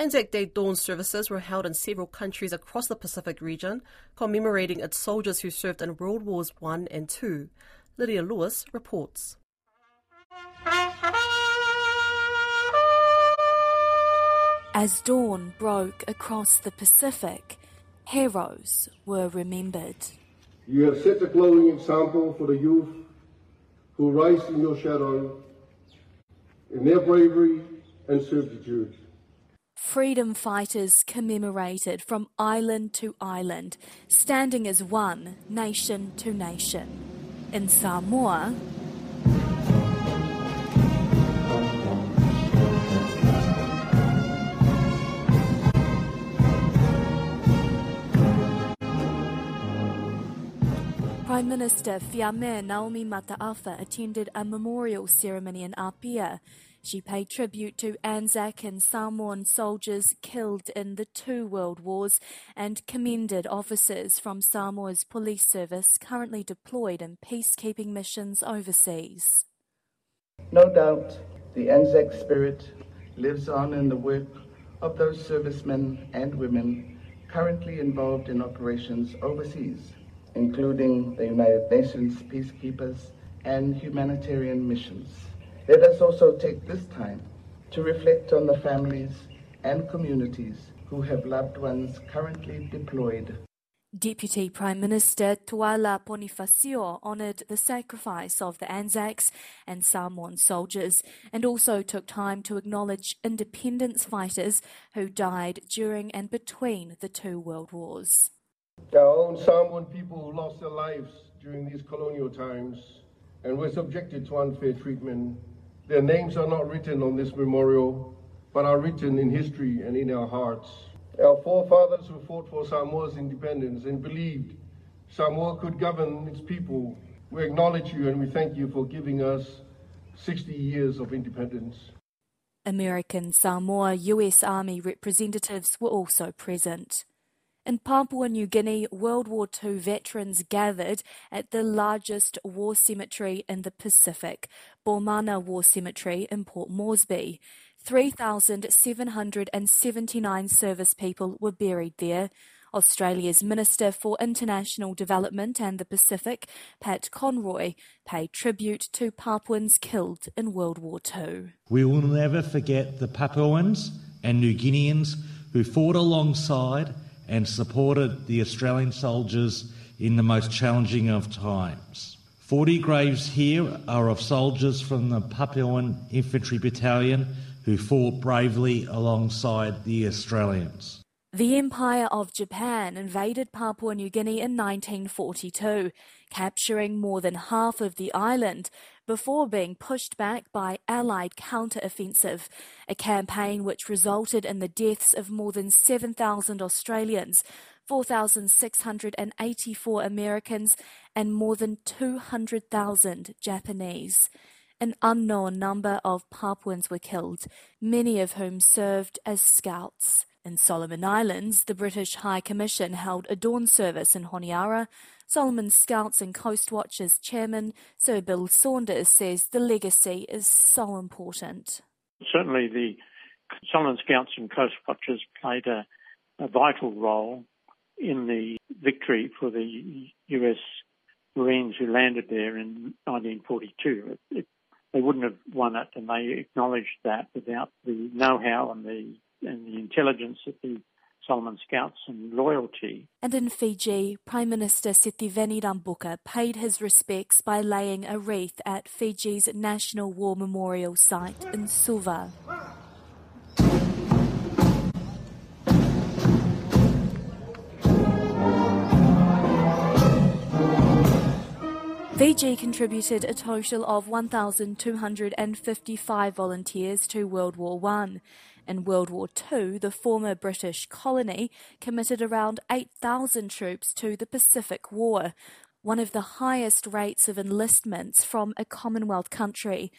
Anzac Day dawn services were held in several countries across the Pacific region, commemorating its soldiers who served in World Wars I and II. Lydia Lewis reports. As dawn broke across the Pacific, heroes were remembered. You have set a glowing example for the youth who rise in your shadow in their bravery and servitude. Freedom fighters commemorated from island to island, standing as one, nation to nation. In Samoa, Prime Minister Fiame Naomi Mata'afa attended a memorial ceremony in Apia. She paid tribute to Anzac and Samoan soldiers killed in the two world wars and commended officers from Samoa's police service currently deployed in peacekeeping missions overseas. No doubt the Anzac spirit lives on in the work of those servicemen and women currently involved in operations overseas, including the United Nations peacekeepers and humanitarian missions. Let us also take this time to reflect on the families and communities who have loved ones currently deployed. Deputy Prime Minister Tuala Ponifasio honoured the sacrifice of the Anzacs and Samoan soldiers and also took time to acknowledge independence fighters who died during and between the two world wars. Our own Samoan people who lost their lives during these colonial times and were subjected to unfair treatment. Their names are not written on this memorial, but are written in history and in our hearts. Our forefathers who fought for Samoa's independence and believed Samoa could govern its people, we acknowledge you and we thank you for giving us 60 years of independence. American Samoa U.S. Army representatives were also present. In Papua New Guinea, World War II veterans gathered at the largest war cemetery in the Pacific, Bomana War Cemetery in Port Moresby. 3,779 service people were buried there. Australia's Minister for International Development and the Pacific, Pat Conroy, paid tribute to Papuans killed in World War II. We will never forget the Papuans and New Guineans who fought alongside and supported the Australian soldiers in the most challenging of times. 40 graves here are of soldiers from the Papuan Infantry Battalion who fought bravely alongside the Australians. The Empire of Japan invaded Papua New Guinea in 1942, capturing more than half of the island before being pushed back by Allied counter-offensive, a campaign which resulted in the deaths of more than 7,000 Australians, 4,684 Americans and more than 200,000 Japanese. An unknown number of Papuans were killed, many of whom served as scouts. In Solomon Islands, the British High Commission held a dawn service in Honiara. Solomon Scouts and Coast Watchers Chairman Sir Bill Saunders says the legacy is so important. Certainly the Solomon Scouts and Coast Watchers played a vital role in the victory for the US Marines who landed there in 1942. They wouldn't have won it, and they acknowledged that, without the know-how and the intelligence of the Solomon Scouts and loyalty. And in Fiji, Prime Minister Sitiveni Rabuka paid his respects by laying a wreath at Fiji's National War Memorial site in Suva. Fiji contributed a total of 1,255 volunteers to World War I. In World War II, the former British colony committed around 8,000 troops to the Pacific War, one of the highest rates of enlistments from a Commonwealth country.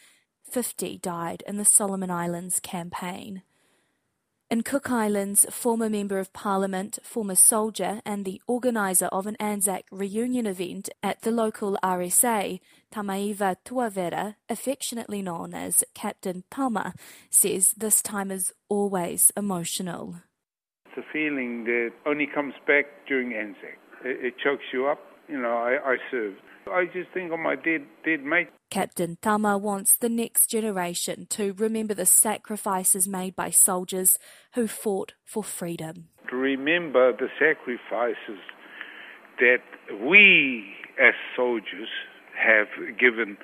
50 died in the Solomon Islands campaign. In Cook Islands, a former Member of Parliament, former soldier and the organiser of an Anzac reunion event at the local RSA, Tamaiva Tuavera, affectionately known as Captain Tama, says this time is always emotional. It's a feeling that only comes back during Anzac. It chokes you up. You know, I served. I just think of my dead mate. Captain Tama wants the next generation to remember the sacrifices made by soldiers who fought for freedom. To remember the sacrifices that we as soldiers have given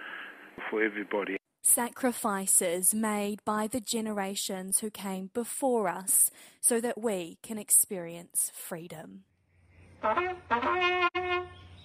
for everybody. Sacrifices made by the generations who came before us so that we can experience freedom.